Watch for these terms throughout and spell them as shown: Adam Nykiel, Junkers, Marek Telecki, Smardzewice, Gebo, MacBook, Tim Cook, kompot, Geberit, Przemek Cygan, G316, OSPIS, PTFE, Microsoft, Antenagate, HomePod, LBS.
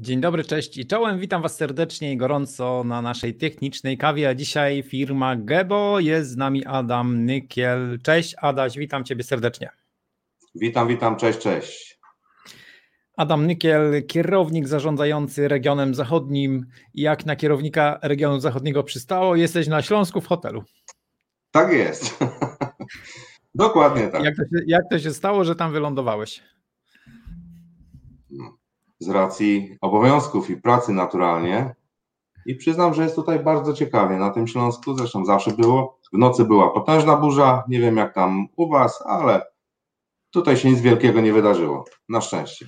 Dzień dobry, cześć i czołem. Witam Was serdecznie i gorąco na naszej technicznej kawie. A dzisiaj firma Gebo. Jest z nami Adam Nykiel. Cześć Adaś, witam Ciebie serdecznie. Witam, cześć, cześć. Adam Nykiel, kierownik zarządzający regionem zachodnim. Jak na kierownika regionu zachodniego przystało, jesteś na Śląsku w hotelu. Tak jest. Dokładnie tak. Jak to się stało, że tam wylądowałeś? Z racji obowiązków i pracy naturalnie i przyznam, że jest tutaj bardzo ciekawie na tym Śląsku, zresztą zawsze było, w nocy była potężna burza, nie wiem jak tam u Was, ale tutaj się nic wielkiego nie wydarzyło, na szczęście.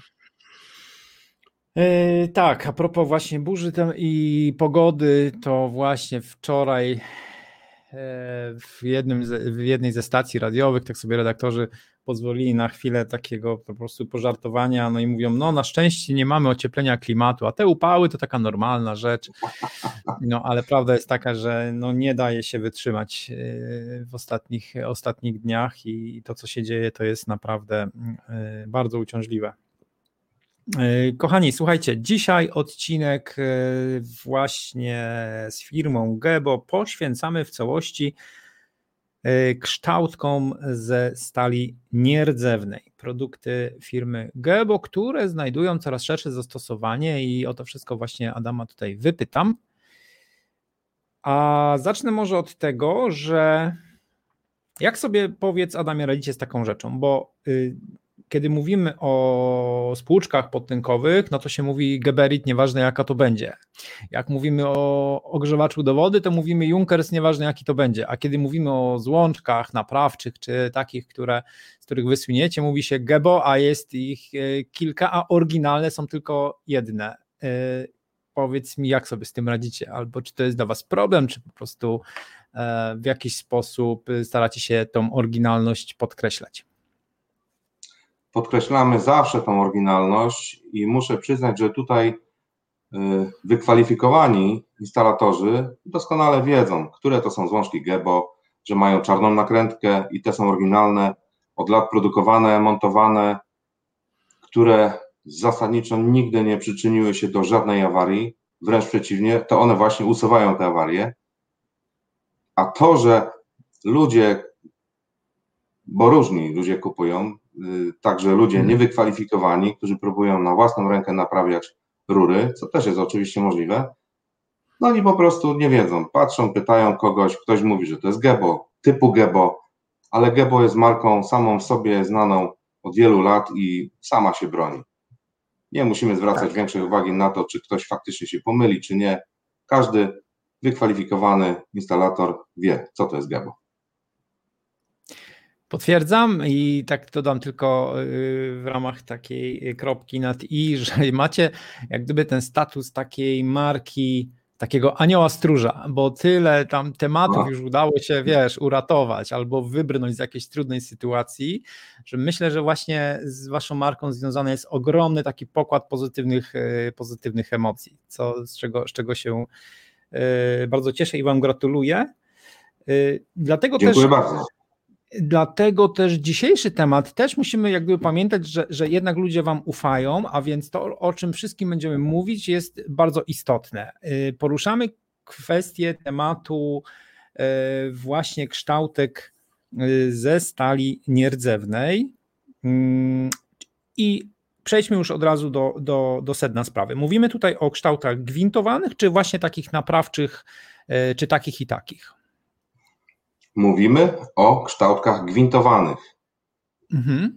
Tak, a propos właśnie burzy i pogody, to właśnie wczoraj w jednej ze stacji radiowych, tak sobie redaktorzy pozwolili na chwilę takiego po prostu pożartowania, no i mówią, no na szczęście nie mamy ocieplenia klimatu, a te upały to taka normalna rzecz, no ale prawda jest taka, że no nie daje się wytrzymać w ostatnich dniach i to co się dzieje to jest naprawdę bardzo uciążliwe. Kochani, słuchajcie, dzisiaj odcinek właśnie z firmą Gebo poświęcamy w całości kształtkom ze stali nierdzewnej. Produkty firmy Gebo, które znajdują coraz szersze zastosowanie i o to wszystko właśnie Adama tutaj wypytam. A zacznę może od tego, że jak sobie, powiedz Adamie, radzicie z taką rzeczą, bo kiedy mówimy o spłuczkach podtynkowych, no to się mówi Geberit, nieważne jaka to będzie. Jak mówimy o ogrzewaczu do wody, to mówimy Junkers, nieważne jaki to będzie. A kiedy mówimy o złączkach naprawczych, czy takich, z których wysuniecie, mówi się Gebo, a jest ich kilka, a oryginalne są tylko jedne. Powiedz mi, jak sobie z tym radzicie? Albo czy to jest dla Was problem, czy po prostu w jakiś sposób staracie się tą oryginalność podkreślać? Podkreślamy zawsze tą oryginalność i muszę przyznać, że tutaj wykwalifikowani instalatorzy doskonale wiedzą, które to są złączki Gebo, że mają czarną nakrętkę i te są oryginalne, od lat produkowane, montowane, które zasadniczo nigdy nie przyczyniły się do żadnej awarii, wręcz przeciwnie, to one właśnie usuwają te awarie, a to, że ludzie, bo różni ludzie kupują, także ludzie niewykwalifikowani, którzy próbują na własną rękę naprawiać rury, co też jest oczywiście możliwe, no oni po prostu nie wiedzą, patrzą, pytają kogoś, ktoś mówi, że to jest Gebo, typu Gebo, ale Gebo jest marką samą w sobie znaną od wielu lat i sama się broni. Nie musimy zwracać większej uwagi na to, czy ktoś faktycznie się pomyli, czy nie. Każdy wykwalifikowany instalator wie, co to jest Gebo. Potwierdzam i tak dodam tylko w ramach takiej kropki nad i, że macie jak gdyby ten status takiej marki, takiego anioła stróża, bo tyle tam tematów już udało się, uratować albo wybrnąć z jakiejś trudnej sytuacji, że myślę, że właśnie z Waszą marką związany jest ogromny taki pokład pozytywnych emocji, z czego się bardzo cieszę i Wam gratuluję. Dlatego też dzisiejszy temat też musimy jakby pamiętać, że jednak ludzie Wam ufają, a więc to, o czym wszystkim będziemy mówić, jest bardzo istotne. Poruszamy kwestię tematu właśnie kształtek ze stali nierdzewnej i przejdźmy już od razu do sedna sprawy. Mówimy tutaj o kształtach gwintowanych, czy właśnie takich naprawczych, czy takich i takich? Mówimy o kształtkach gwintowanych,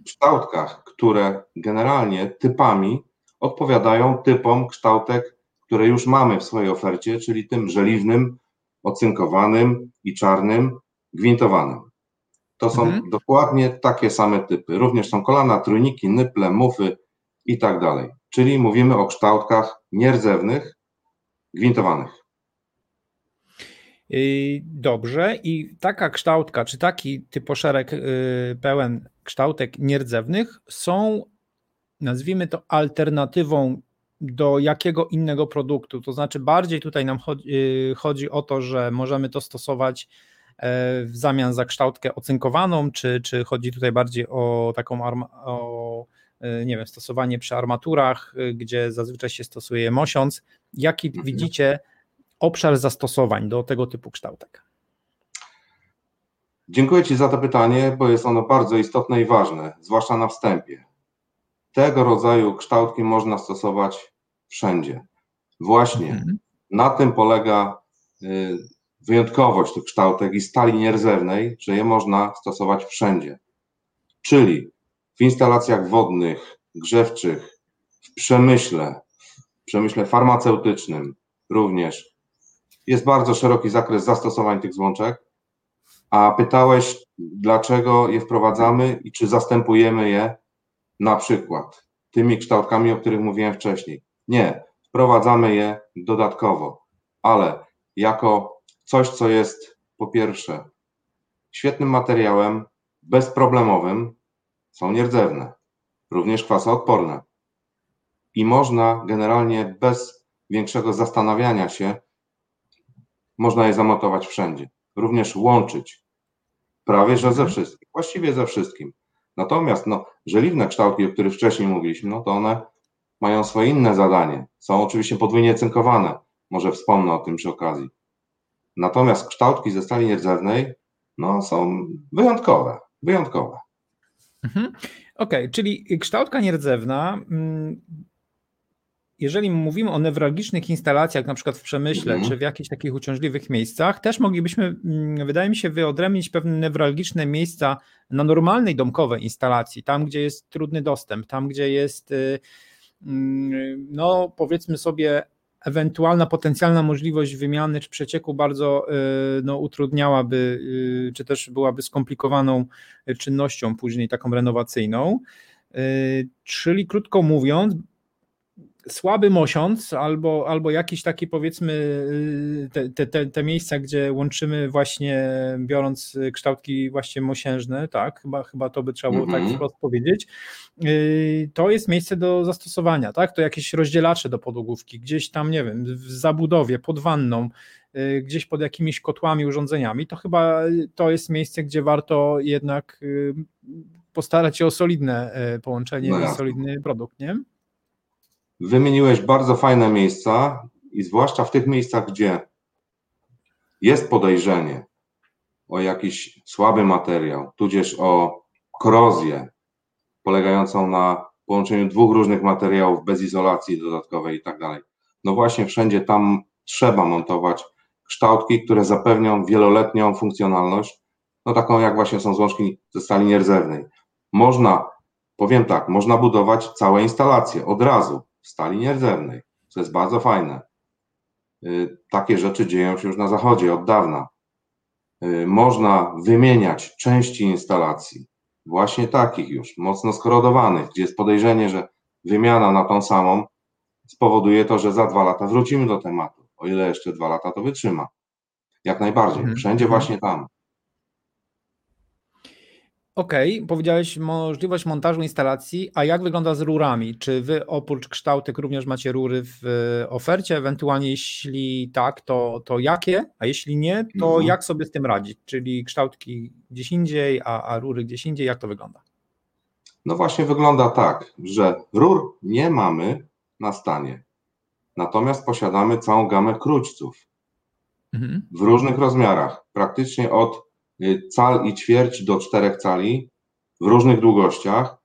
kształtkach, które generalnie typami odpowiadają typom kształtek, które już mamy w swojej ofercie, czyli tym żeliwnym, ocynkowanym i czarnym, gwintowanym. To są dokładnie takie same typy, również są kolana, trójniki, nyple, mufy i tak dalej, czyli mówimy o kształtkach nierdzewnych, gwintowanych. Dobrze i taka kształtka, czy taki typoszereg pełen kształtek nierdzewnych są, nazwijmy to, alternatywą do jakiego innego produktu, to znaczy bardziej tutaj nam chodzi o to, że możemy to stosować w zamian za kształtkę ocynkowaną, czy chodzi tutaj bardziej o taką nie wiem, stosowanie przy armaturach, gdzie zazwyczaj się stosuje mosiąc. Jaki widzicie obszar zastosowań do tego typu kształtek? Dziękuję Ci za to pytanie, bo jest ono bardzo istotne i ważne, zwłaszcza na wstępie. Tego rodzaju kształtki można stosować wszędzie. Właśnie na tym polega wyjątkowość tych kształtek i stali nierdzewnej, że je można stosować wszędzie. Czyli w instalacjach wodnych, grzewczych, w przemyśle farmaceutycznym również. Jest bardzo szeroki zakres zastosowań tych złączek. A pytałeś, dlaczego je wprowadzamy i czy zastępujemy je na przykład tymi kształtkami, o których mówiłem wcześniej. Nie, wprowadzamy je dodatkowo, ale jako coś, co jest po pierwsze świetnym materiałem, bezproblemowym, są nierdzewne, również kwasoodporne i można generalnie bez większego zastanawiania się, można je zamontować wszędzie, również łączyć prawie że ze wszystkim, właściwie ze wszystkim. Natomiast żeliwne kształtki, o których wcześniej mówiliśmy, to one mają swoje inne zadanie. Są oczywiście podwójnie cynkowane, może wspomnę o tym przy okazji. Natomiast kształtki ze stali nierdzewnej są wyjątkowe. Okej, czyli kształtka nierdzewna, jeżeli mówimy o newralgicznych instalacjach, na przykład w przemyśle czy w jakichś takich uciążliwych miejscach, też moglibyśmy, wydaje mi się, wyodrębnić pewne newralgiczne miejsca na normalnej domkowej instalacji, tam gdzie jest trudny dostęp, tam gdzie jest, powiedzmy sobie, ewentualna potencjalna możliwość wymiany czy przecieku bardzo utrudniałaby, czy też byłaby skomplikowaną czynnością później taką renowacyjną. Czyli krótko mówiąc, słaby mosiąc albo jakiś taki, powiedzmy, te miejsca, gdzie łączymy właśnie, biorąc kształtki właśnie mosiężne, tak, chyba to by trzeba było tak wprost powiedzieć, to jest miejsce do zastosowania, tak, to jakieś rozdzielacze do podłogówki, gdzieś tam, nie wiem, w zabudowie, pod wanną, gdzieś pod jakimiś kotłami, urządzeniami, to chyba to jest miejsce, gdzie warto jednak postarać się o solidne połączenie i solidny produkt, nie? Wymieniłeś bardzo fajne miejsca i zwłaszcza w tych miejscach, gdzie jest podejrzenie o jakiś słaby materiał, tudzież o korozję polegającą na połączeniu dwóch różnych materiałów bez izolacji dodatkowej i tak dalej. Właśnie wszędzie tam trzeba montować kształtki, które zapewnią wieloletnią funkcjonalność, taką jak właśnie są złączki ze stali nierdzewnej. Można budować całe instalacje od razu w stali nierdzewnej, co jest bardzo fajne. Takie rzeczy dzieją się już na zachodzie od dawna. Można wymieniać części instalacji, właśnie takich już mocno skorodowanych, gdzie jest podejrzenie, że wymiana na tą samą spowoduje to, że za 2 lata wrócimy do tematu, o ile jeszcze 2 lata to wytrzyma. Jak najbardziej, wszędzie właśnie tam. Okej, powiedziałeś możliwość montażu instalacji, a jak wygląda z rurami? Czy wy oprócz kształtek również macie rury w ofercie? Ewentualnie jeśli tak, to jakie? A jeśli nie, to jak sobie z tym radzić? Czyli kształtki gdzieś indziej, a rury gdzieś indziej, jak to wygląda? Właśnie wygląda tak, że rur nie mamy na stanie, natomiast posiadamy całą gamę króćców w różnych rozmiarach, praktycznie od cal i ćwierć do 4 cali w różnych długościach.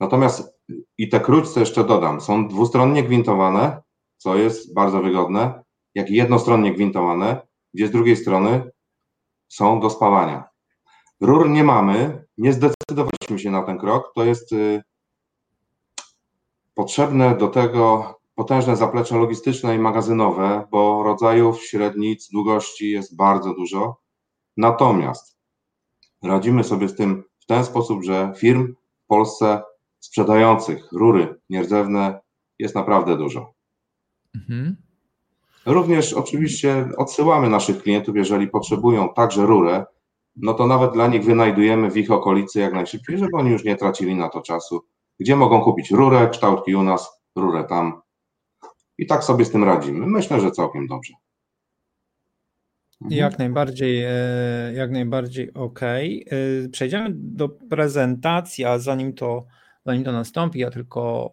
Natomiast i te króćce, jeszcze dodam, są dwustronnie gwintowane, co jest bardzo wygodne, jak i jednostronnie gwintowane, gdzie z drugiej strony są do spawania. Rur nie mamy, nie zdecydowaliśmy się na ten krok, to jest potrzebne do tego potężne zaplecze logistyczne i magazynowe, bo rodzajów, średnic, długości jest bardzo dużo. Natomiast radzimy sobie z tym w ten sposób, że firm w Polsce sprzedających rury nierdzewne jest naprawdę dużo. Również oczywiście odsyłamy naszych klientów, jeżeli potrzebują także rurę, to nawet dla nich wynajdujemy w ich okolicy jak najszybciej, żeby oni już nie tracili na to czasu, gdzie mogą kupić rurę, kształtki u nas, rurę tam i tak sobie z tym radzimy. Myślę, że całkiem dobrze. Jak najbardziej okej. Przejdziemy do prezentacji, a zanim to Zanim to nastąpi, ja tylko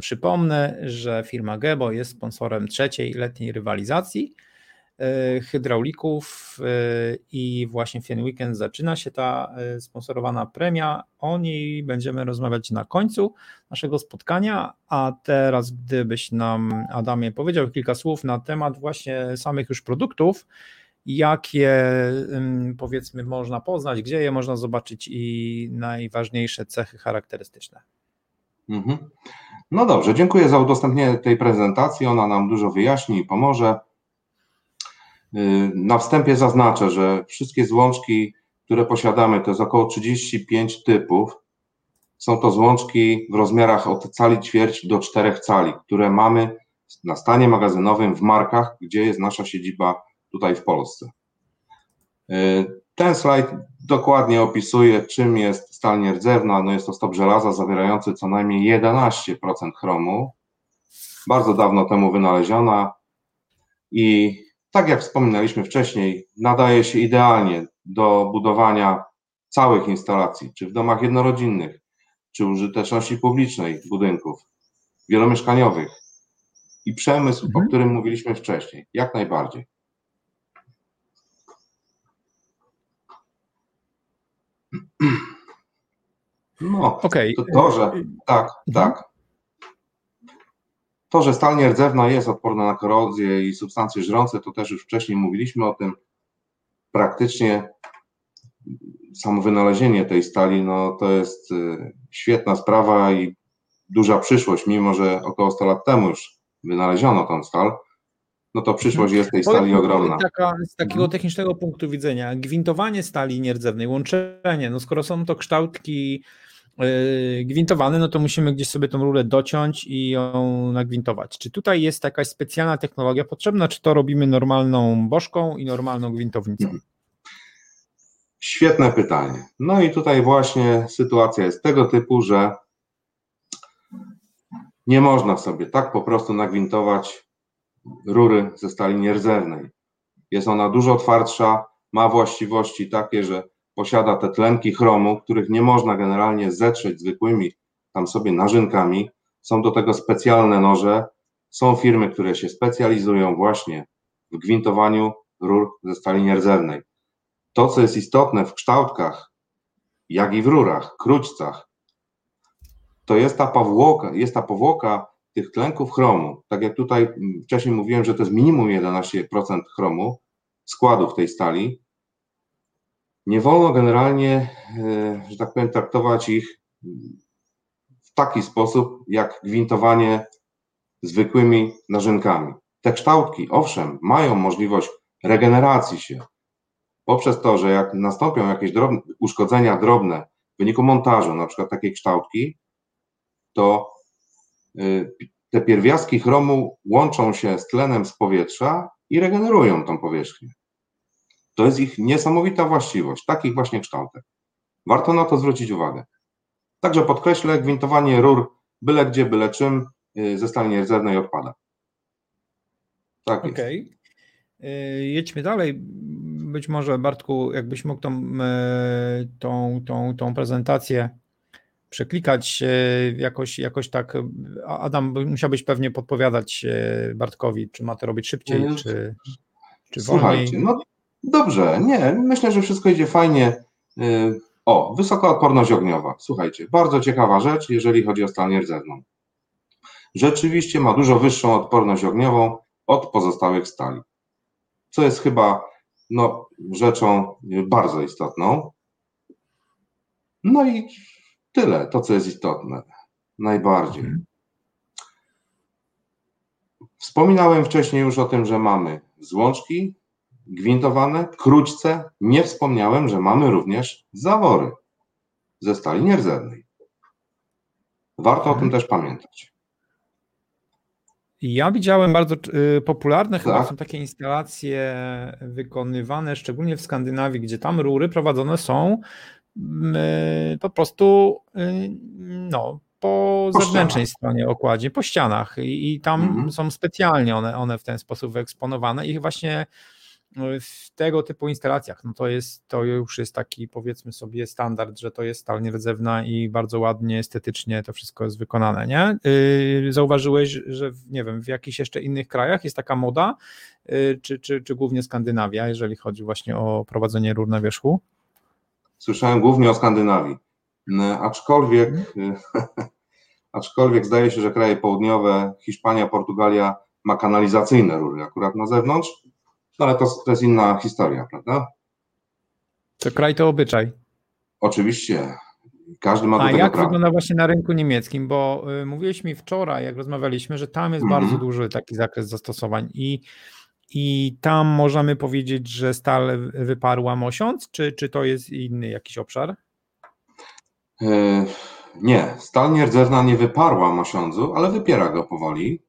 przypomnę, że firma Gebo jest sponsorem 3. letniej rywalizacji hydraulików i właśnie w ten weekend zaczyna się ta sponsorowana premia. O niej będziemy rozmawiać na końcu naszego spotkania, a teraz gdybyś nam, Adamie, powiedział kilka słów na temat właśnie samych już produktów, jakie, powiedzmy, można poznać, gdzie je można zobaczyć i najważniejsze cechy charakterystyczne. No dobrze, dziękuję za udostępnienie tej prezentacji, ona nam dużo wyjaśni i pomoże. Na wstępie zaznaczę, że wszystkie złączki, które posiadamy, to jest około 35 typów. Są to złączki w rozmiarach od cali ćwierć do 4 cali, które mamy na stanie magazynowym w Markach, gdzie jest nasza siedziba tutaj w Polsce. Ten slajd dokładnie opisuje, czym jest stal nierdzewna. No jest to stop żelaza zawierający co najmniej 11% chromu. Bardzo dawno temu wynaleziona i tak jak wspominaliśmy wcześniej, nadaje się idealnie do budowania całych instalacji, czy w domach jednorodzinnych, czy użyteczności publicznej budynków, wielomieszkaniowych i przemysł, o którym mówiliśmy wcześniej, jak najbardziej. No, okay. To, że stal nierdzewna jest odporna na korozję i substancje żrące, to też już wcześniej mówiliśmy o tym. Praktycznie samo wynalezienie tej stali, no to jest świetna sprawa i duża przyszłość, mimo że około 100 lat temu już wynaleziono tą stal, no to przyszłość jest tej stali ogromna. Z takiego technicznego punktu widzenia, gwintowanie stali nierdzewnej, łączenie, no skoro są to kształtki gwintowane, no to musimy gdzieś sobie tą rurę dociąć i ją nagwintować. Czy tutaj jest jakaś specjalna technologia potrzebna, czy to robimy normalną bożką i normalną gwintownicą? Świetne pytanie. No i tutaj właśnie sytuacja jest tego typu, że nie można sobie tak po prostu nagwintować rury ze stali nierdzewnej. Jest ona dużo twardsza, ma właściwości takie, że posiada te tlenki chromu, których nie można generalnie zetrzeć zwykłymi tam sobie narzynkami. Są do tego specjalne noże. Są firmy, które się specjalizują właśnie w gwintowaniu rur ze stali nierdzewnej. To, co jest istotne w kształtkach, jak i w rurach, króćcach, to jest ta powłoka tych tlenków chromu. Tak jak tutaj wcześniej mówiłem, że to jest minimum 11% chromu składu w tej stali. Nie wolno generalnie, że tak powiem, traktować ich w taki sposób, jak gwintowanie zwykłymi narzynkami. Te kształtki, owszem, mają możliwość regeneracji się poprzez to, że jak nastąpią jakieś uszkodzenia drobne w wyniku montażu, na przykład takiej kształtki, to te pierwiastki chromu łączą się z tlenem z powietrza i regenerują tą powierzchnię. To jest ich niesamowita właściwość, takich właśnie kształtek. Warto na to zwrócić uwagę. Także podkreślę, gwintowanie rur byle gdzie, byle czym ze stali nierdzewnej odpada. Tak jest. Okej. Jedźmy dalej. Być może, Bartku, jakbyś mógł tą prezentację przeklikać jakoś tak. Adam, musiałbyś pewnie podpowiadać Bartkowi, czy ma to robić szybciej, czy wolniej. Słuchajcie, no. Dobrze, nie, myślę, że wszystko idzie fajnie. O, wysoka odporność ogniowa. Słuchajcie, bardzo ciekawa rzecz, jeżeli chodzi o stal nierdzewną. Rzeczywiście ma dużo wyższą odporność ogniową od pozostałych stali, co jest chyba rzeczą bardzo istotną. No i tyle, to co jest istotne, najbardziej. Wspominałem wcześniej już o tym, że mamy złączki gwintowane, króćce, nie wspomniałem, że mamy również zawory ze stali nierdzewnej. Warto o tym też pamiętać. Ja widziałem bardzo popularne, chyba są takie instalacje wykonywane, szczególnie w Skandynawii, gdzie tam rury prowadzone są po prostu po zewnętrznej stronie okładzie, po ścianach i tam są specjalnie one w ten sposób wyeksponowane i właśnie w tego typu instalacjach. No to już jest taki, powiedzmy sobie, standard, że to jest stal nierdzewna i bardzo ładnie, estetycznie to wszystko jest wykonane, nie? Zauważyłeś, że nie wiem, w jakichś jeszcze innych krajach jest taka moda, czy głównie Skandynawia, jeżeli chodzi właśnie o prowadzenie rur na wierzchu? Słyszałem głównie o Skandynawii, aczkolwiek zdaje się, że kraje południowe, Hiszpania, Portugalia ma kanalizacyjne rury akurat na zewnątrz, no ale to jest inna historia, prawda? To kraj to obyczaj. Oczywiście. Każdy ma do tego prawo. Wygląda właśnie na rynku niemieckim, bo mówiłeś mi wczoraj, jak rozmawialiśmy, że tam jest bardzo duży taki zakres zastosowań i tam możemy powiedzieć, że stal wyparła mosiądz, czy to jest inny jakiś obszar? Nie, stal nierdzewna nie wyparła mosiądzu, ale wypiera go powoli.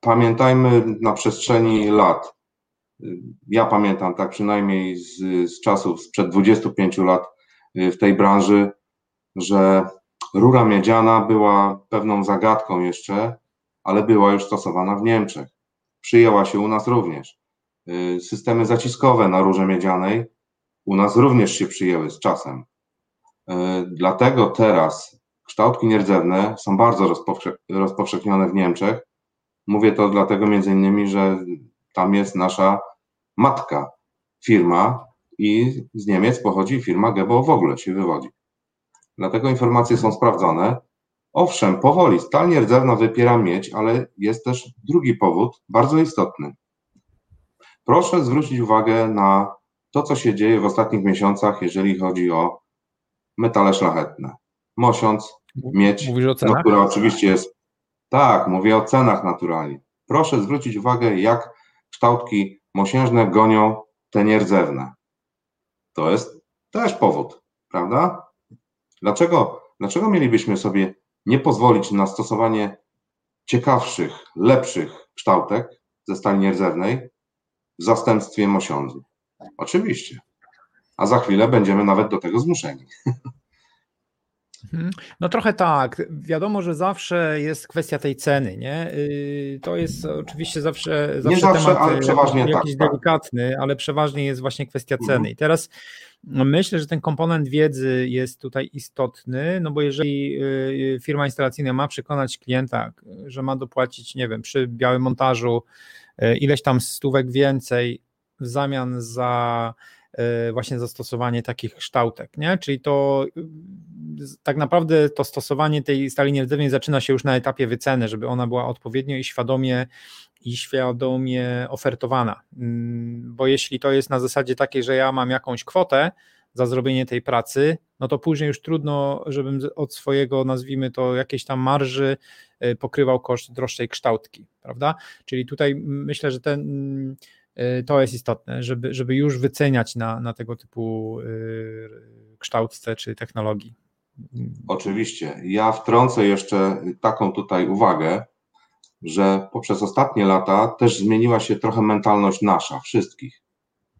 Pamiętajmy na przestrzeni lat, ja pamiętam tak przynajmniej z czasów sprzed 25 lat w tej branży, że rura miedziana była pewną zagadką jeszcze, ale była już stosowana w Niemczech. Przyjęła się u nas również. Systemy zaciskowe na rurze miedzianej u nas również się przyjęły z czasem. Dlatego teraz kształtki nierdzewne są bardzo rozpowszechnione w Niemczech. Mówię to dlatego między innymi, że tam jest nasza matka firma i z Niemiec pochodzi firma Gebo, w ogóle się wywodzi. Dlatego informacje są sprawdzone. Owszem, powoli, stal nierdzewna wypiera miedź, ale jest też drugi powód, bardzo istotny. Proszę zwrócić uwagę na to, co się dzieje w ostatnich miesiącach, jeżeli chodzi o metale szlachetne. Mosiądz, miedź, no, która oczywiście jest... Tak, mówię o cenach naturalnie. Proszę zwrócić uwagę, jak kształtki mosiężne gonią te nierdzewne. To jest też powód, prawda? Dlaczego mielibyśmy sobie nie pozwolić na stosowanie ciekawszych, lepszych kształtek ze stali nierdzewnej w zastępstwie mosiądzu? Oczywiście. A za chwilę będziemy nawet do tego zmuszeni. No trochę tak, wiadomo, że zawsze jest kwestia tej ceny, nie? To jest oczywiście zawsze temat, ale przeważnie jakiś tak, delikatny, tak. Ale przeważnie jest właśnie kwestia ceny. I teraz myślę, że ten komponent wiedzy jest tutaj istotny, no bo jeżeli firma instalacyjna ma przekonać klienta, że ma dopłacić, nie wiem, przy białym montażu ileś tam stówek więcej w zamian za... właśnie zastosowanie takich kształtek, nie? Czyli to tak naprawdę to stosowanie tej stali nierdzewnej zaczyna się już na etapie wyceny, żeby ona była odpowiednio i świadomie ofertowana, bo jeśli to jest na zasadzie takiej, że ja mam jakąś kwotę za zrobienie tej pracy, no to później już trudno, żebym od swojego, nazwijmy to, jakiejś tam marży pokrywał koszt droższej kształtki, prawda? Czyli tutaj myślę, że to jest istotne, żeby już wyceniać na tego typu kształtce czy technologii. Oczywiście. Ja wtrącę jeszcze taką tutaj uwagę, że poprzez ostatnie lata też zmieniła się trochę mentalność nasza, wszystkich.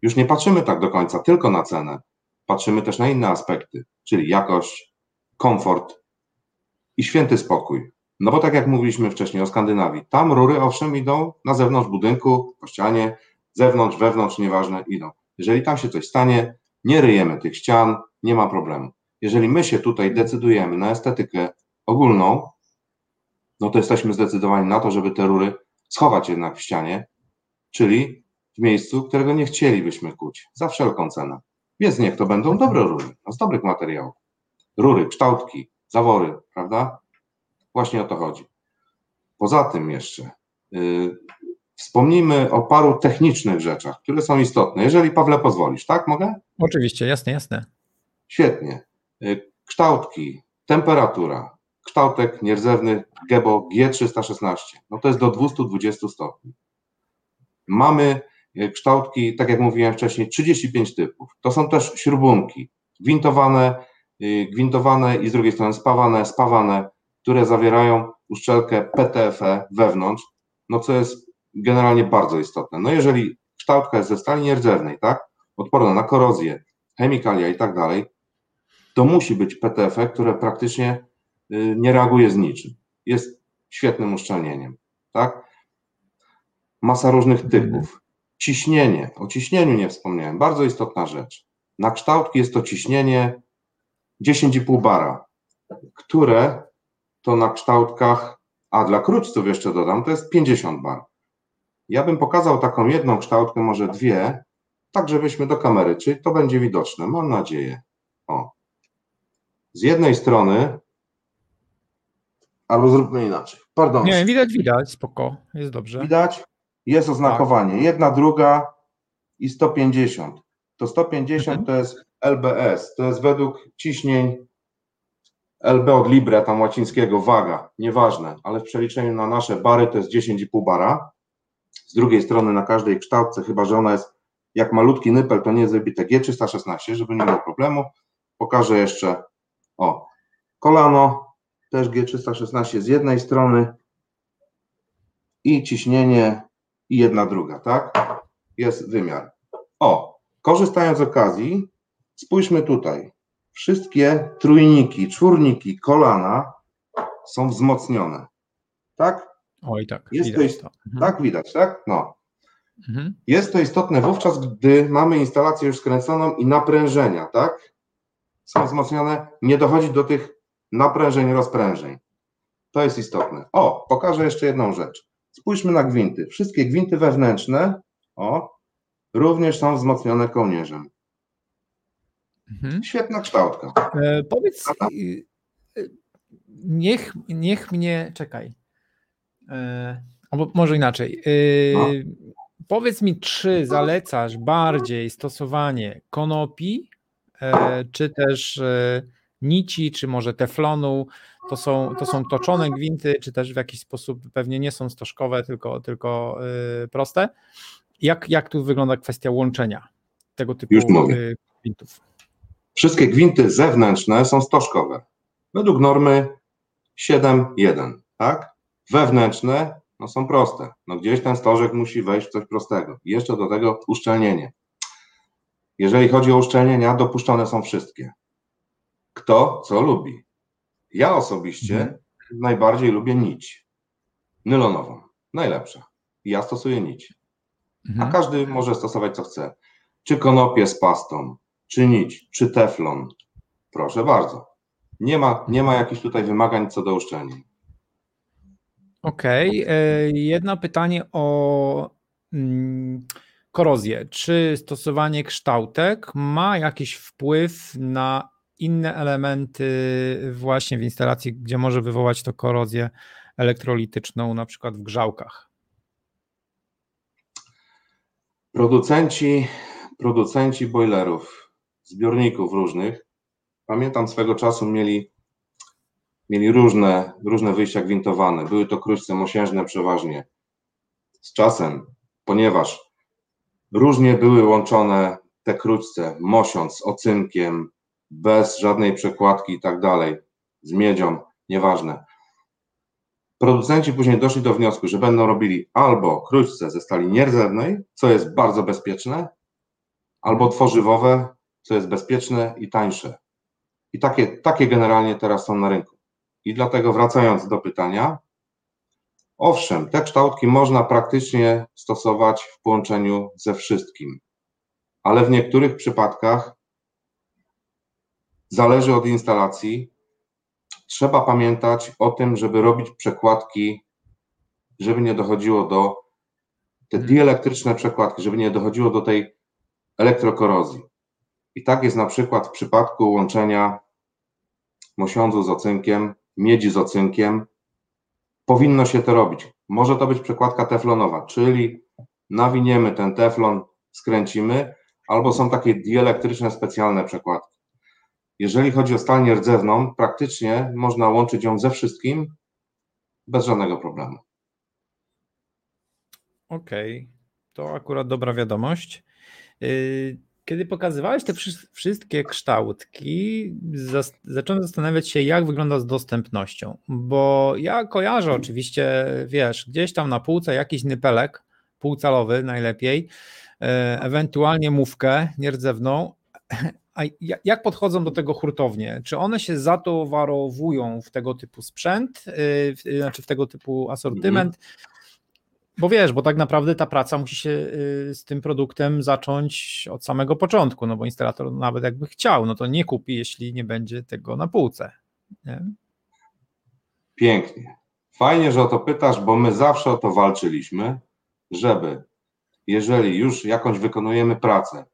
Już nie patrzymy tak do końca tylko na cenę, patrzymy też na inne aspekty, czyli jakość, komfort i święty spokój. No bo tak jak mówiliśmy wcześniej o Skandynawii, tam rury owszem idą na zewnątrz budynku, po ścianie, zewnątrz, wewnątrz, nieważne, idą. Jeżeli tam się coś stanie, nie ryjemy tych ścian, nie ma problemu. Jeżeli my się tutaj decydujemy na estetykę ogólną, no to jesteśmy zdecydowani na to, żeby te rury schować jednak w ścianie, czyli w miejscu, którego nie chcielibyśmy kuć, za wszelką cenę. Więc niech to będą dobre rury, z dobrych materiałów. Rury, kształtki, zawory, prawda? Właśnie o to chodzi. Poza tym jeszcze wspomnijmy o paru technicznych rzeczach, które są istotne. Jeżeli, Pawle, pozwolisz, tak? Mogę? Oczywiście, jasne. Świetnie. Kształtki, temperatura kształtek nierdzewnych Gebo G316. No to jest do 220 stopni. Mamy kształtki, tak jak mówiłem wcześniej, 35 typów. To są też śrubunki, gwintowane i z drugiej strony spawane, które zawierają uszczelkę PTFE wewnątrz, no co jest generalnie bardzo istotne. No jeżeli kształtka jest ze stali nierdzewnej, tak, odporna na korozję, chemikalia i tak dalej, to musi być PTFE, które praktycznie nie reaguje z niczym. Jest świetnym uszczelnieniem, tak. Masa różnych typów. Ciśnienie. O ciśnieniu nie wspomniałem. Bardzo istotna rzecz. Na kształtki jest to ciśnienie 10,5 bara, które to na kształtkach, a dla krótców jeszcze dodam, to jest 50 bar. Ja bym pokazał taką jedną kształtkę, może dwie, tak żebyśmy do kamery, czyli to będzie widoczne, mam nadzieję. O. Z jednej strony, albo zróbmy inaczej. Pardon. Nie, widać, spoko, jest dobrze. Widać, jest oznakowanie, tak. Jedna, druga i 150. To 150 to jest LBS, to jest według ciśnień LB od libra, tam łacińskiego, waga, nieważne, ale w przeliczeniu na nasze bary to jest 10,5 bara. Z drugiej strony na każdej kształtce, chyba że ona jest jak malutki nypel, to nie jest wybite G316, żeby nie było problemu. Pokażę jeszcze, o, kolano, też G316 z jednej strony i ciśnienie i jedna druga, tak? Jest wymiar. O, korzystając z okazji, spójrzmy tutaj. Wszystkie trójniki, czwórniki, kolana są wzmocnione, tak? Oj, tak. Widać, tak? No. Mhm. Jest to istotne wówczas, gdy mamy instalację już skręconą i naprężenia, tak? Są wzmocnione, nie dochodzi do tych naprężeń, rozprężeń. To jest istotne. O, pokażę jeszcze jedną rzecz. Spójrzmy na gwinty. Wszystkie gwinty wewnętrzne, o, również są wzmocnione kołnierzem. Mhm. Świetna kształtka. Powiedz, niech mnie, czekaj, albo może inaczej, powiedz mi, czy zalecasz bardziej stosowanie konopi, czy też nici, czy może teflonu, to są toczone gwinty, czy też w jakiś sposób pewnie nie są stożkowe, tylko proste. Jak tu wygląda kwestia łączenia tego typu gwintów? Wszystkie gwinty zewnętrzne są stożkowe. Według normy 7.1, tak? Wewnętrzne no są proste. No gdzieś ten stożek musi wejść w coś prostego. I jeszcze do tego uszczelnienie. Jeżeli chodzi o uszczelnienia, dopuszczone są wszystkie. Kto co lubi. Ja osobiście najbardziej lubię nić. Nylonową. Najlepsza. Ja stosuję nić. A każdy może stosować co chce. Czy konopię z pastą, czy nić, czy teflon. Proszę bardzo. Nie ma jakichś tutaj wymagań co do uszczelnień. Okej. Jedno pytanie o korozję. Czy stosowanie kształtek ma jakiś wpływ na inne elementy właśnie w instalacji, gdzie może wywołać to korozję elektrolityczną, na przykład w grzałkach? Producenci bojlerów, zbiorników różnych, pamiętam swego czasu mieli różne wyjścia gwintowane. Były to krućce mosiężne przeważnie. Z czasem, ponieważ różnie były łączone te krućce, mosiąc z ocynkiem, bez żadnej przekładki i tak dalej, z miedzią, nieważne. Producenci później doszli do wniosku, że będą robili albo krućce ze stali nierdzewnej, co jest bardzo bezpieczne, albo tworzywowe, co jest bezpieczne i tańsze. I takie generalnie teraz są na rynku. I dlatego wracając do pytania, owszem, te kształtki można praktycznie stosować w połączeniu ze wszystkim, ale w niektórych przypadkach zależy od instalacji. Trzeba pamiętać o tym, żeby robić przekładki, żeby nie dochodziło do te dielektryczne przekładki, żeby nie dochodziło do tej elektrokorozji. I tak jest na przykład w przypadku łączenia mosiądzu z ocynkiem, miedzi z ocynkiem. Powinno się to robić. Może to być przekładka teflonowa, czyli nawiniemy ten teflon, skręcimy, albo są takie dielektryczne, specjalne przekładki. Jeżeli chodzi o stal nierdzewną, praktycznie można łączyć ją ze wszystkim bez żadnego problemu. Okej, to akurat dobra wiadomość. Kiedy pokazywałeś te wszystkie kształtki, zacząłem zastanawiać się, jak wygląda z dostępnością, bo ja kojarzę oczywiście, wiesz, gdzieś tam na półce jakiś nypelek, półcalowy najlepiej, ewentualnie mówkę nierdzewną. A jak podchodzą do tego hurtownie? Czy one się zatowarowują w tego typu sprzęt, znaczy w tego typu asortyment? Bo wiesz, bo tak naprawdę ta praca musi się z tym produktem zacząć od samego początku, no bo instalator nawet jakby chciał, no to nie kupi, jeśli nie będzie tego na półce. Nie? Pięknie. Fajnie, że o to pytasz, bo my zawsze o to walczyliśmy, żeby jeżeli już jakąś wykonujemy pracę,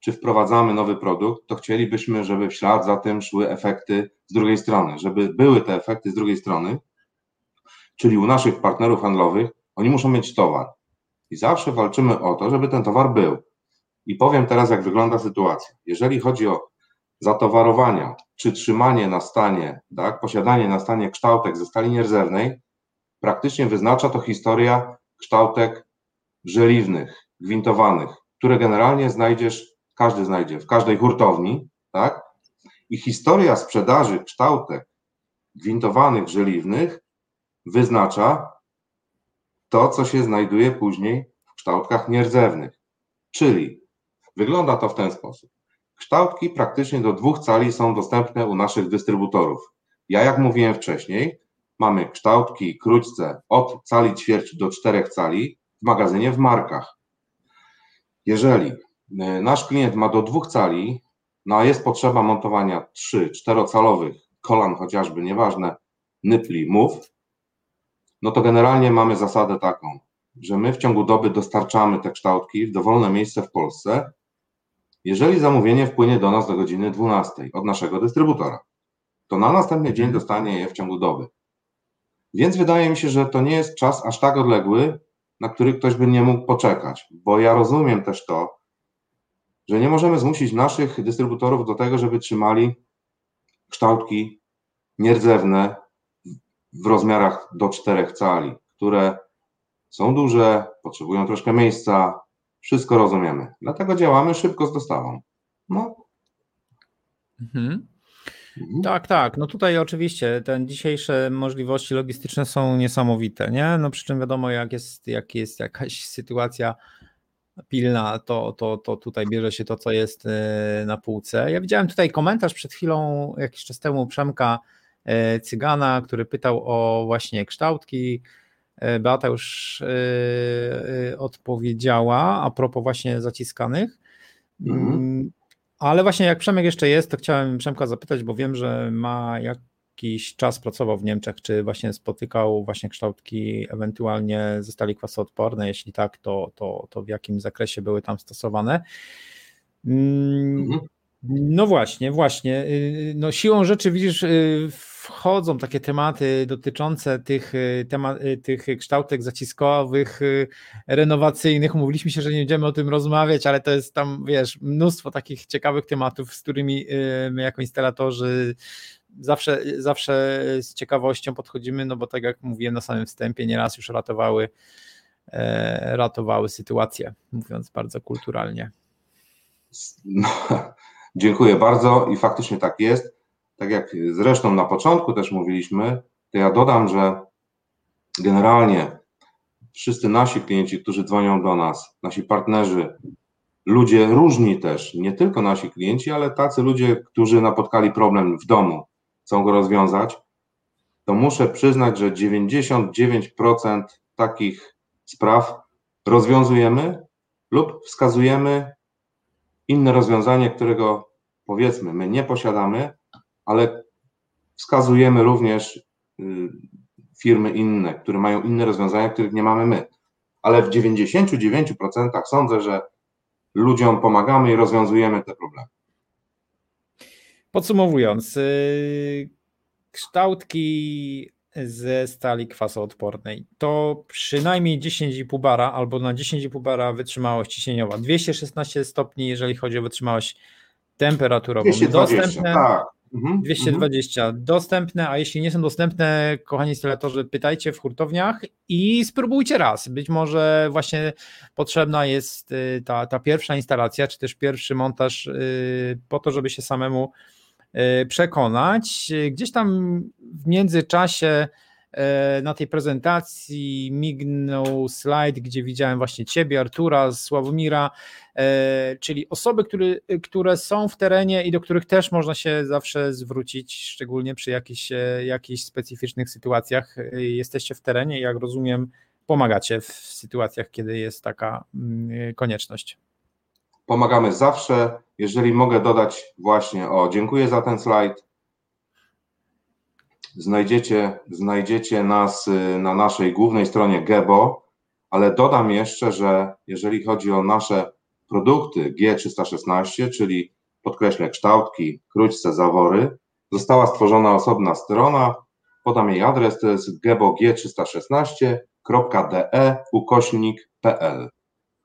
czy wprowadzamy nowy produkt, to chcielibyśmy, żeby w ślad za tym szły efekty z drugiej strony, żeby były te efekty z drugiej strony, czyli u naszych partnerów handlowych, oni muszą mieć towar i zawsze walczymy o to, żeby ten towar był. I powiem teraz, jak wygląda sytuacja. Jeżeli chodzi o zatowarowania, czy trzymanie na stanie, tak, posiadanie na stanie kształtek ze stali nierdzewnej, praktycznie wyznacza to historia kształtek żeliwnych, gwintowanych, które generalnie znajdziesz, każdy znajdzie w każdej hurtowni, tak? I historia sprzedaży kształtek gwintowanych, żeliwnych wyznacza to, co się znajduje później w kształtkach nierdzewnych. Czyli wygląda to w ten sposób. Kształtki praktycznie do 2 cali są dostępne u naszych dystrybutorów. Ja, jak mówiłem wcześniej, mamy kształtki i króćce od 1,25 cali do 4 cali w magazynie w markach. Jeżeli nasz klient ma do 2 cali, no a jest potrzeba montowania 3-4-calowych kolan, chociażby, nieważne, nypli, mów, no to generalnie mamy zasadę taką, że my w ciągu doby dostarczamy te kształtki w dowolne miejsce w Polsce, jeżeli zamówienie wpłynie do nas do godziny 12 od naszego dystrybutora, to na następny dzień dostanie je w ciągu doby. Więc wydaje mi się, że to nie jest czas aż tak odległy, na który ktoś by nie mógł poczekać, bo ja rozumiem też to, że nie możemy zmusić naszych dystrybutorów do tego, żeby trzymali kształtki nierdzewne w rozmiarach do 4 cali, które są duże, potrzebują troszkę miejsca, wszystko rozumiemy. Dlatego działamy szybko z dostawą. No. Tak, tak. No tutaj oczywiście te dzisiejsze możliwości logistyczne są niesamowite, nie? No przy czym wiadomo, jak jest jakaś sytuacja pilna, to tutaj bierze się to, co jest na półce. Ja widziałem tutaj komentarz przed chwilą, jakiś czas temu, Przemka Cygana, który pytał o właśnie kształtki. Beata już odpowiedziała a propos właśnie zaciskanych, ale właśnie jak Przemek jeszcze jest, to chciałem Przemka zapytać, bo wiem, że ma jakiś czas pracował w Niemczech, czy właśnie spotykał właśnie kształtki ewentualnie ze stali kwasoodporne, jeśli tak, to w jakim zakresie były tam stosowane. No właśnie, no siłą rzeczy widzisz, wchodzą takie tematy dotyczące tych kształtek zaciskowych, renowacyjnych. Mówiliśmy się, że nie będziemy o tym rozmawiać, ale to jest tam, wiesz, mnóstwo takich ciekawych tematów, z którymi my jako instalatorzy zawsze z ciekawością podchodzimy, no bo tak jak mówiłem na samym wstępie, nieraz już ratowały sytuację, mówiąc bardzo kulturalnie. No, dziękuję bardzo i faktycznie tak jest. Tak jak zresztą na początku też mówiliśmy, to ja dodam, że generalnie wszyscy nasi klienci, którzy dzwonią do nas, nasi partnerzy, ludzie różni też, nie tylko nasi klienci, ale tacy ludzie, którzy napotkali problem w domu, chcą go rozwiązać, to muszę przyznać, że 99% takich spraw rozwiązujemy lub wskazujemy inne rozwiązanie, którego powiedzmy my nie posiadamy, ale wskazujemy również firmy inne, które mają inne rozwiązania, których nie mamy my. Ale w 99% sądzę, że ludziom pomagamy i rozwiązujemy te problemy. Podsumowując, kształtki ze stali kwasoodpornej to przynajmniej 10,5 bara albo na 10,5 bara wytrzymałość ciśnieniowa. 216 stopni, jeżeli chodzi o wytrzymałość temperaturową. 220, dostępne. Tak. 220 dostępne, a jeśli nie są dostępne, kochani instalatorzy, pytajcie w hurtowniach i spróbujcie raz. Być może właśnie potrzebna jest ta pierwsza instalacja, czy też pierwszy montaż po to, żeby się samemu przekonać. Gdzieś tam w międzyczasie na tej prezentacji mignął slajd, gdzie widziałem właśnie Ciebie, Artura, Sławomira, czyli osoby, które są w terenie i do których też można się zawsze zwrócić, szczególnie przy jakichś specyficznych sytuacjach. Jesteście w terenie, jak rozumiem, pomagacie w sytuacjach, kiedy jest taka konieczność? Pomagamy zawsze. Jeżeli mogę dodać właśnie, dziękuję za ten slajd. Znajdziecie nas na naszej głównej stronie GEBO, ale dodam jeszcze, że jeżeli chodzi o nasze produkty G316, czyli podkreślę kształtki, króćce, zawory, została stworzona osobna strona, podam jej adres, to jest gebog316.de/pl.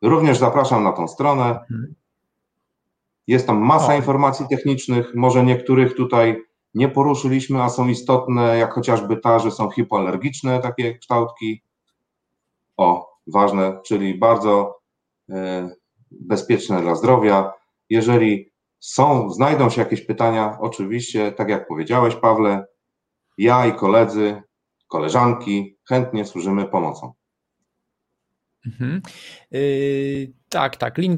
Również zapraszam na tą stronę. Jest tam masa informacji technicznych, może niektórych tutaj nie poruszyliśmy, a są istotne, jak chociażby ta, że są hipoalergiczne takie kształtki. Ważne, czyli bardzo bezpieczne dla zdrowia. Jeżeli znajdą się jakieś pytania, oczywiście, tak jak powiedziałeś, Pawle, ja i koledzy, koleżanki chętnie służymy pomocą. Mhm. Tak, link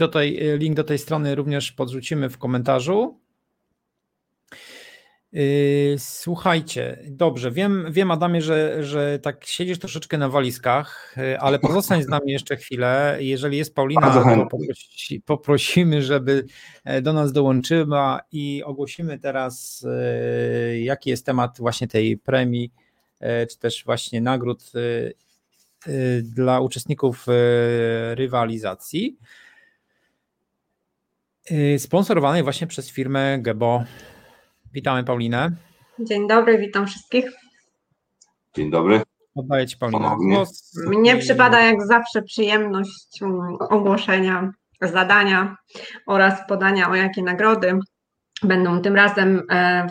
do tej strony również podrzucimy w komentarzu. Słuchajcie, dobrze, wiem Adamie, że tak siedzisz troszeczkę na walizkach, ale pozostań z nami jeszcze chwilę. Jeżeli jest Paulina, to poprosimy, żeby do nas dołączyła i ogłosimy teraz, jaki jest temat właśnie tej premii, czy też właśnie nagród dla uczestników rywalizacji sponsorowanej właśnie przez firmę GEBO. Witamy Paulinę. Dzień dobry, witam wszystkich. Dzień dobry. Oddaję Ci Paulina głos. Mnie przypada jak zawsze przyjemność ogłoszenia zadania oraz podania, o jakie nagrody będą tym razem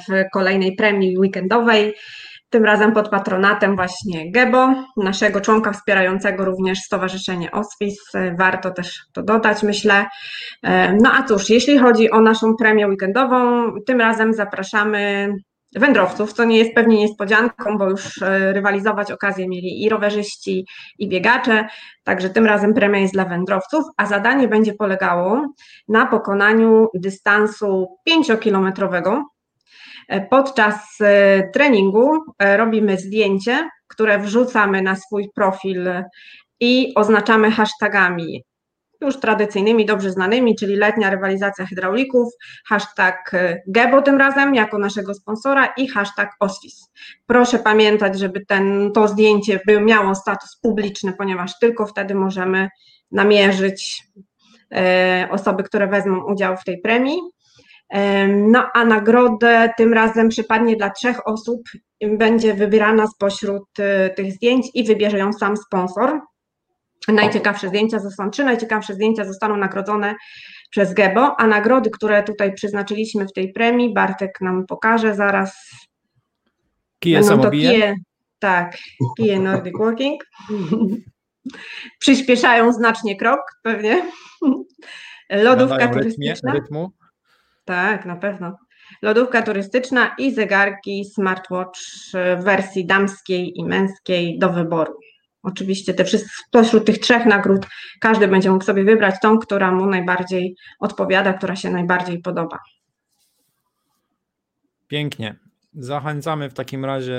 w kolejnej premii weekendowej. Tym razem pod patronatem właśnie GEBO, naszego członka wspierającego również Stowarzyszenie OSPIS. Warto też to dodać, myślę. No a cóż, jeśli chodzi o naszą premię weekendową, tym razem zapraszamy wędrowców, co nie jest pewnie niespodzianką, bo już rywalizować okazję mieli i rowerzyści, i biegacze, także tym razem premia jest dla wędrowców, a zadanie będzie polegało na pokonaniu dystansu 5-kilometrowego. Podczas treningu robimy zdjęcie, które wrzucamy na swój profil i oznaczamy hashtagami już tradycyjnymi, dobrze znanymi, czyli letnia rywalizacja hydraulików, hashtag GEBO tym razem jako naszego sponsora i hashtag OSPIS. Proszę pamiętać, żeby to zdjęcie miało status publiczny, ponieważ tylko wtedy możemy namierzyć osoby, które wezmą udział w tej premii. No a nagrodę tym razem przypadnie dla 3 osób, będzie wybierana spośród tych zdjęć i wybierze ją sam sponsor. Trzy najciekawsze zdjęcia zostaną nagrodzone przez GEBO, a nagrody, które tutaj przeznaczyliśmy w tej premii, Bartek nam pokaże zaraz. Kije samobije? Kije Nordic Walking. Przyspieszają znacznie krok, pewnie. Lodówka turystyczna. Tak, na pewno. Lodówka turystyczna i zegarki smartwatch w wersji damskiej i męskiej do wyboru. Oczywiście spośród tych 3 nagród każdy będzie mógł sobie wybrać tą, która mu najbardziej odpowiada, która się najbardziej podoba. Pięknie. Zachęcamy w takim razie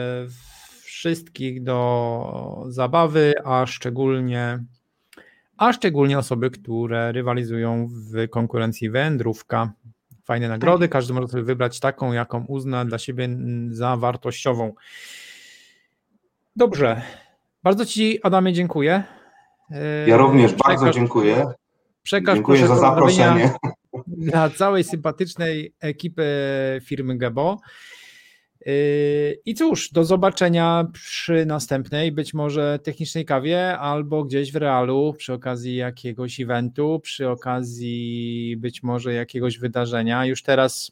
wszystkich do zabawy, a szczególnie osoby, które rywalizują w konkurencji wędrówka. Fajne nagrody, każdy może sobie wybrać taką, jaką uzna dla siebie za wartościową. Dobrze, bardzo Ci, Adamie, dziękuję. Ja również bardzo dziękuję. Dziękuję za zaproszenie. Dla całej sympatycznej ekipy firmy GEBO. I cóż, do zobaczenia przy następnej, być może technicznej kawie albo gdzieś w realu przy okazji jakiegoś eventu, przy okazji być może jakiegoś wydarzenia. Już teraz,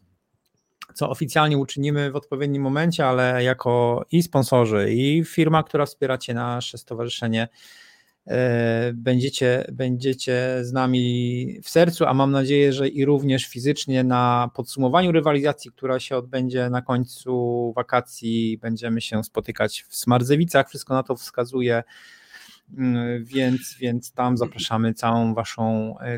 co oficjalnie uczynimy w odpowiednim momencie, ale jako i sponsorzy, i firma, która wspieracie nasze stowarzyszenie, będziecie z nami w sercu, a mam nadzieję, że i również fizycznie na podsumowaniu rywalizacji, która się odbędzie na końcu wakacji, będziemy się spotykać w Smardzewicach, wszystko na to wskazuje, więc tam zapraszamy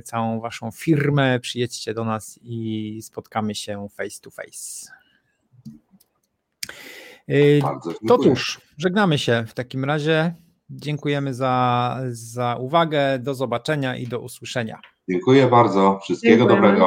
całą waszą firmę, przyjedźcie do nas i spotkamy się face to face. To cóż, żegnamy się w takim razie. Dziękujemy za uwagę, do zobaczenia i do usłyszenia. Dziękuję bardzo, wszystkiego dobrego.